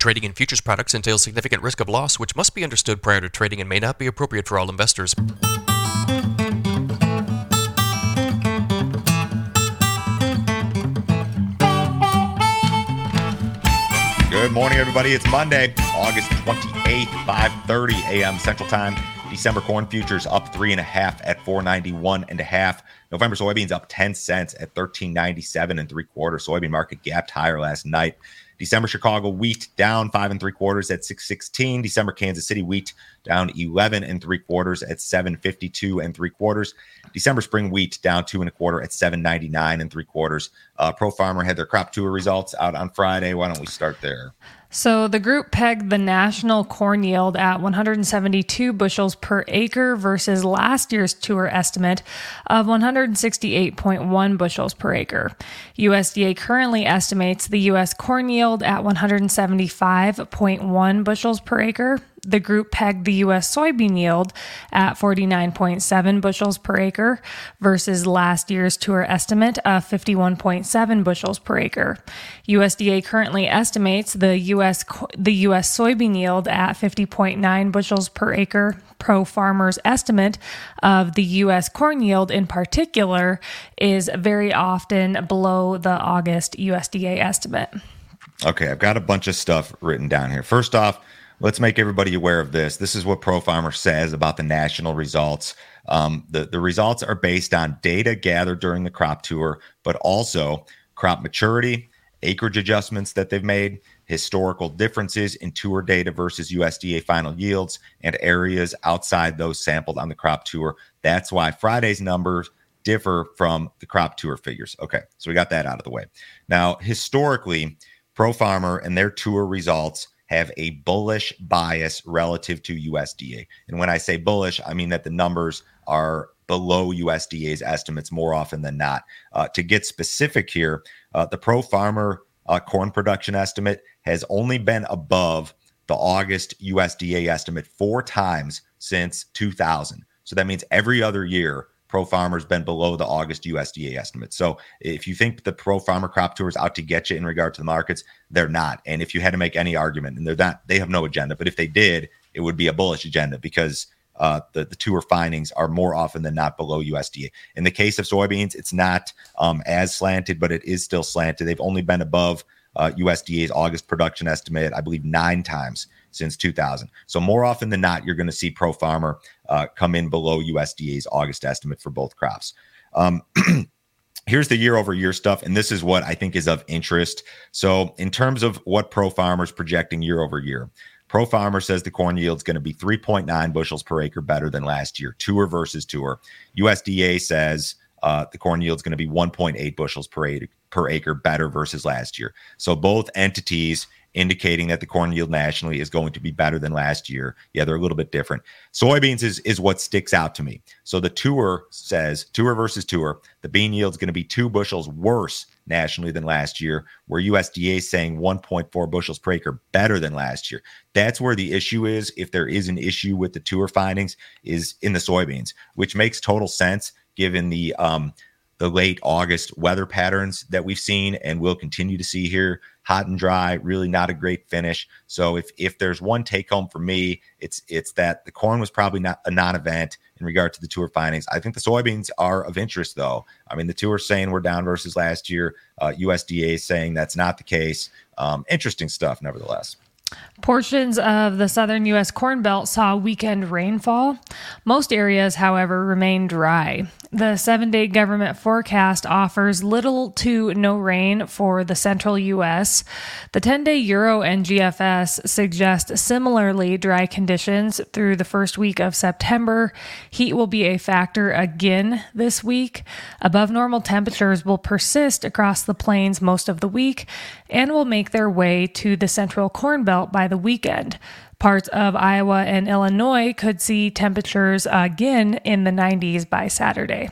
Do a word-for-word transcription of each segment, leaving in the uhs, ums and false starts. Trading in futures products entails significant risk of loss, which must be understood prior to trading and may not be appropriate for all investors. Good morning, everybody. It's Monday, August twenty-eighth, five thirty a.m. Central Time. December corn futures up three and a half at four ninety-one and a half. November soybeans up ten cents at thirteen ninety-seven and three quarters. Soybean market gapped higher last night. December Chicago wheat down five and three quarters at six sixteen. December Kansas City wheat down eleven and three quarters at seven fifty-two and three quarters. December spring wheat down two and a quarter at seven ninety-nine and three quarters. Uh, Pro Farmer had their crop tour results out on Friday. Why don't we start there? So the group pegged the national corn yield at one hundred seventy-two bushels per acre versus last year's tour estimate of one hundred sixty-eight point one bushels per acre. U S D A currently estimates the U S corn yield at one hundred seventy-five point one bushels per acre. The group pegged the U S soybean yield at forty-nine point seven bushels per acre versus last year's tour estimate of fifty-one point seven bushels per acre. U S D A currently estimates the U S co- the U S soybean yield at fifty point nine bushels per acre. Pro Farmer's estimate of the U S corn yield in particular is very often below the August U S D A estimate. Okay, I've got a bunch of stuff written down here. First off, let's make everybody aware of this. This is what Pro Farmer says about the national results. Um, the, the results are based on data gathered during the crop tour, but also crop maturity, acreage adjustments that they've made, historical differences in tour data versus U S D A final yields, and areas outside those sampled on the crop tour. That's why Friday's numbers differ from the crop tour figures. Okay, so we got that out of the way. Now, historically, Pro Farmer and their tour results have a bullish bias relative to U S D A. And when I say bullish, I mean that the numbers are below U S D A's estimates more often than not. Uh, to get specific here, uh, the Pro Farmer uh, corn production estimate has only been above the August U S D A estimate four times since two thousand. So that means every other year, Pro Farmer's been below the August U S D A estimate. So if you think the Pro Farmer crop tour is out to get you in regard to the markets, they're not. And if you had to make any argument, and they're not, they have no agenda. But if they did, it would be a bullish agenda because uh, the, the tour findings are more often than not below U S D A. In the case of soybeans, it's not um, as slanted, but it is still slanted. They've only been above uh, U S D A's August production estimate, I believe, nine times since two thousand. So more often than not, you're going to see Pro Farmer uh, come in below U S D A's August estimate for both crops. Um, here's the year-over-year stuff, and this is what I think is of interest. So in terms of what Pro Farmer's projecting year-over-year, Pro Farmer says the corn yield is going to be three point nine bushels per acre better than last year, tour versus tour. U S D A says uh, the corn yield is going to be one point eight bushels per acre, per acre better versus last year. So both entities indicating that the corn yield nationally is going to be better than last year. Yeah, they're a little bit different. Soybeans is, is what sticks out to me. So the tour says, tour versus tour, the bean yield is going to be two bushels worse nationally than last year, where U S D A is saying one point four bushels per acre better than last year. That's where the issue is, if there is an issue with the tour findings, is in the soybeans, which makes total sense given the um, the late August weather patterns that we've seen and will continue to see here. Hot and dry, really not a great finish. So if if there's one take home for me, it's it's that the corn was probably not a non-event in regard to the tour findings. I think the soybeans are of interest, though. I mean, the tour saying we're down versus last year. Uh, U S D A saying that's not the case. Um, interesting stuff, nevertheless. Portions of the southern U S Corn Belt saw weekend rainfall. Most areas, however, remain dry. The seven-day government forecast offers little to no rain for the central U S. The ten-day Euro and G F S suggest similarly dry conditions through the first week of September. Heat will be a factor again this week. Above normal temperatures will persist across the plains most of the week and will make their way to the central Corn Belt by the weekend. Parts of Iowa and Illinois could see temperatures again in the nineties by Saturday.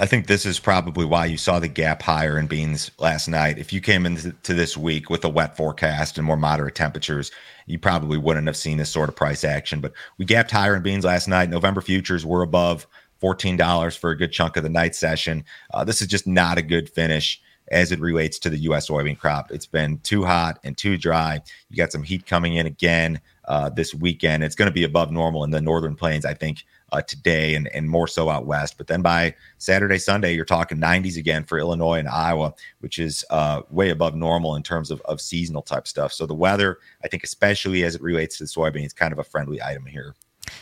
I think this is probably why you saw the gap higher in beans last night. If you came into this week with a wet forecast and more moderate temperatures, you probably wouldn't have seen this sort of price action. But we gapped higher in beans last night. November futures were above fourteen dollars for a good chunk of the night session. Uh, this is just not a good finish as it relates to the U S soybean crop. It's been too hot and too dry. You got some heat coming in again uh, this weekend. It's going to be above normal in the northern plains, I think, uh, today and, and more so out west. But then by Saturday, Sunday, you're talking nineties again for Illinois and Iowa, which is uh, way above normal in terms of, of seasonal type stuff. So the weather, I think, especially as it relates to the soybean, is kind of a friendly item here.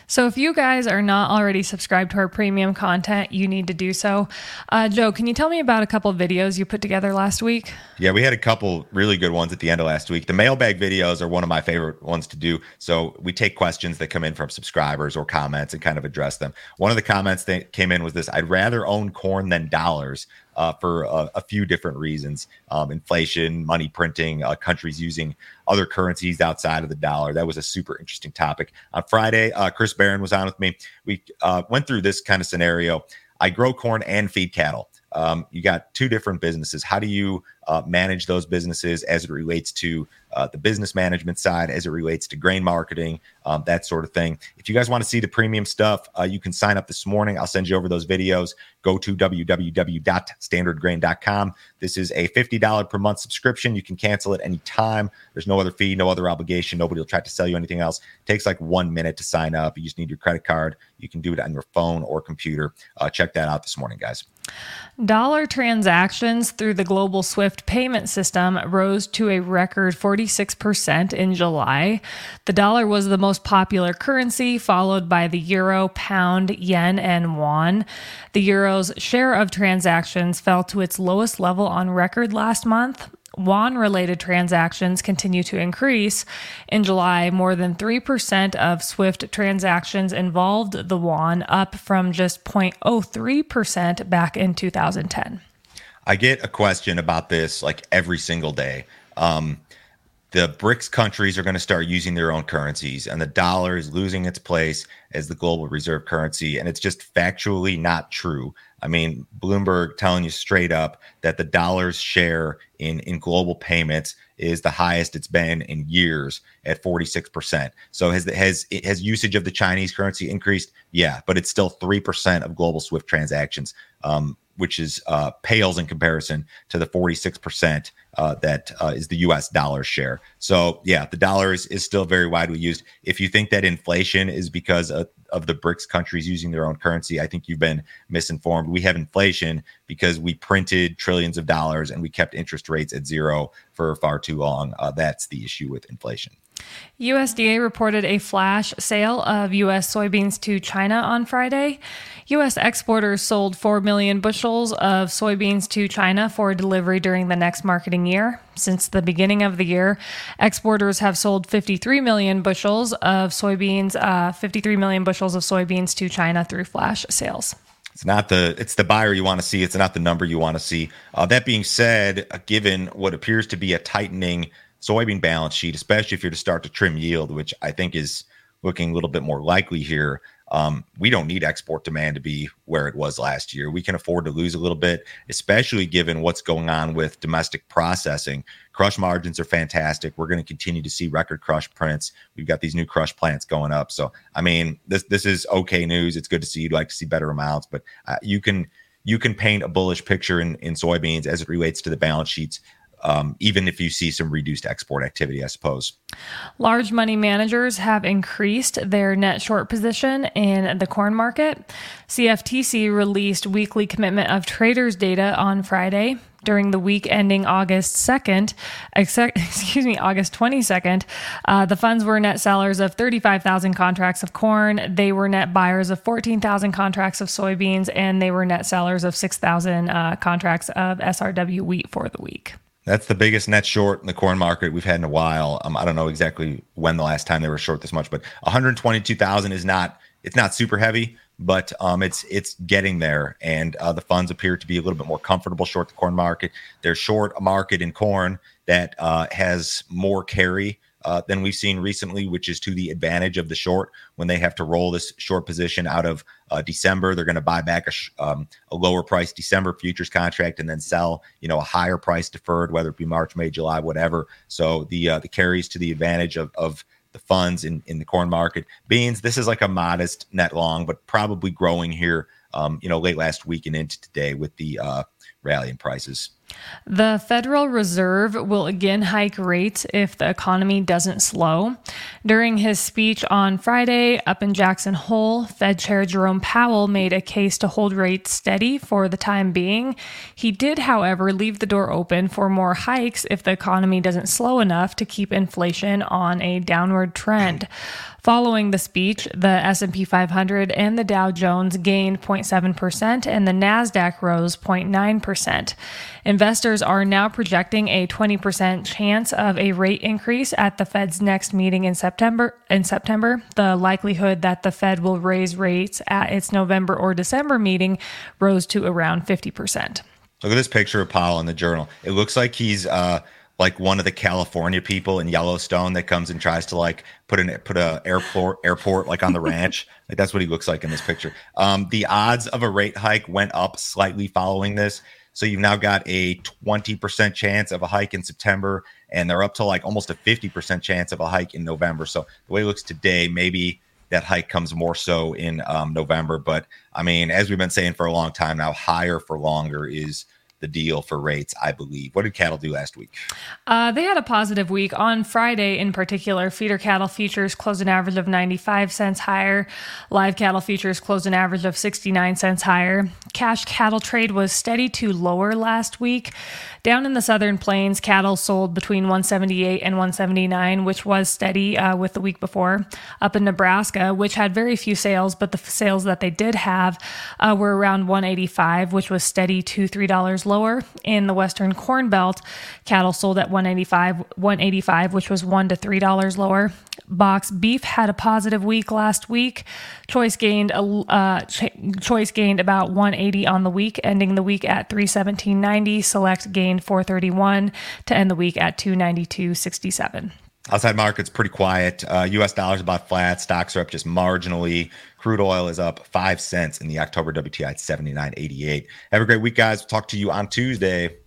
So if you guys are not already subscribed to our premium content, you need to do so. Uh, Joe, can you tell me about a couple of videos you put together last week? Yeah, we had a couple really good ones at the end of last week. The mailbag videos are one of my favorite ones to do. So we take questions that come in from subscribers or comments and kind of address them. One of the comments that came in was this: I'd rather own corn than dollars. Uh, for a, a few different reasons, um, inflation, money printing, uh, countries using other currencies outside of the dollar. That was a super interesting topic. On Friday, uh, Chris Barron was on with me. We uh, went through this kind of scenario. I grow corn and feed cattle. Um, you got two different businesses. How do you uh, manage those businesses as it relates to uh, the business management side, as it relates to grain marketing, um, that sort of thing? If you guys want to see the premium stuff, uh, you can sign up this morning. I'll send you over those videos. Go to w w w dot standard grain dot com. This is a fifty dollars per month subscription. You can cancel at any time. There's no other fee, no other obligation. Nobody will try to sell you anything else. It takes like one minute to sign up. You just need your credit card. You can do it on your phone or computer. Uh, check that out this morning, guys. Dollar transactions through the global SWIFT payment system rose to a record forty-six percent in July. The dollar was the most popular currency, followed by the euro, pound, yen, and won. The euro's share of transactions fell to its lowest level on record last month. Won-related transactions continue to increase. In July, more than three percent of SWIFT transactions involved the won, up from just zero point zero three percent back in two thousand ten. I get a question about this like every single day. Um, the BRICS countries are going to start using their own currencies, and the dollar is losing its place as the global reserve currency, and it's just factually not true. I mean, Bloomberg telling you straight up that the dollar's share in, in global payments is the highest it's been in years at forty-six percent. So has has has usage of the Chinese currency increased? Yeah, but it's still three percent of global SWIFT transactions, um, which is uh, pales in comparison to the forty-six percent uh, that uh, is the U S dollar share. So yeah, the dollar is, is still very widely used. If you think that inflation is because of, of the BRICS countries using their own currency, I think you've been misinformed. We have inflation because we printed trillions of dollars and we kept interest rates at zero for far too long. Uh, that's the issue with inflation. U S D A reported a flash sale of U S soybeans to China on Friday. U S exporters sold four million bushels of soybeans to China for delivery during the next marketing year. Since the beginning of the year, exporters have sold fifty-three million bushels of soybeans, uh, fifty-three million bushels of soybeans to China through flash sales. It's not the it's the buyer you want to see. It's not the number you want to see. Uh, that being said, given what appears to be a tightening soybean balance sheet, especially if you're to start to trim yield, which I think is looking a little bit more likely here, um, we don't need export demand to be where it was last year. We can afford to lose a little bit, especially given what's going on with domestic processing. Crush margins are fantastic. We're going to continue to see record crush prints. We've got these new crush plants going up. So, I mean, this this is okay news. It's good to see. You'd like to see better amounts, but uh, you can you can paint a bullish picture in, in soybeans as it relates to the balance sheets, Um, even if you see some reduced export activity, I suppose. Large money managers have increased their net short position in the corn market. C F T C released weekly commitment of traders data on Friday. During the week ending August second, excuse me, August twenty-second, uh, the funds were net sellers of thirty-five thousand contracts of corn. They were net buyers of fourteen thousand contracts of soybeans, and they were net sellers of six thousand uh, contracts of S R W wheat for the week. That's the biggest net short in the corn market we've had in a while. Um, I don't know exactly when the last time they were short this much, but one hundred twenty-two thousand is not, it's not super heavy, but um, it's it's getting there. And uh, the funds appear to be a little bit more comfortable short the corn market. They're short a market in corn that uh, has more carry Uh, than we've seen recently, which is to the advantage of the short. When they have to roll this short position out of uh, December, they're going to buy back a, sh- um, a lower price December futures contract and then sell, you know, a higher price deferred, whether it be March, May, July, whatever. So the uh, the carries to the advantage of of the funds in in the corn market. Beans, this is like a modest net long, but probably growing here, um, you know, late last week and into today with the uh, rally in prices. The Federal Reserve will again hike rates if the economy doesn't slow. During his speech on Friday up in Jackson Hole, Fed Chair Jerome Powell made a case to hold rates steady for the time being. He did, however, leave the door open for more hikes if the economy doesn't slow enough to keep inflation on a downward trend. Following the speech, the S and P five hundred and the Dow Jones gained zero point seven percent and the NASDAQ rose zero point nine percent. Investors are now projecting a twenty percent chance of a rate increase at the Fed's next meeting in September. In September, the likelihood that the Fed will raise rates at its November or December meeting rose to around fifty percent. Look at this picture of Powell in the Journal. It looks like he's... Uh... like one of the California people in Yellowstone that comes and tries to like put an put a airport airport like on the ranch. Like that's what he looks like in this picture. Um, the odds of a rate hike went up slightly following this. So you've now got a twenty percent chance of a hike in September, and they're up to like almost a fifty percent chance of a hike in November. So the way it looks today, maybe that hike comes more so in um, November. But I mean, as we've been saying for a long time now, higher for longer is the deal for rates, I believe. What did cattle do last week? Uh, they had a positive week. On Friday, in particular, feeder cattle futures closed an average of ninety-five cents higher. Live cattle futures closed an average of sixty-nine cents higher. Cash cattle trade was steady to lower last week. Down in the Southern Plains, cattle sold between one seventy-eight and one seventy-nine, which was steady uh, with the week before. Up in Nebraska, which had very few sales, but the sales that they did have uh, were around one eighty-five, which was steady to three dollars lower. Lower in the Western Corn Belt, cattle sold at one eighty-five, one eighty-five, which was one to three dollars lower. Box Beef had a positive week last week. Choice gained a uh, ch- choice gained about one eighty on the week, ending the week at three seventeen ninety. Select gained four thirty-one to end the week at two ninety-two sixty-seven. Outside markets pretty quiet. Uh, U S dollars about flat. Stocks are up just marginally. Crude oil is up five cents in the October W T I at seventy-nine eighty-eight. Have a great week, guys. We'll talk to you on Tuesday.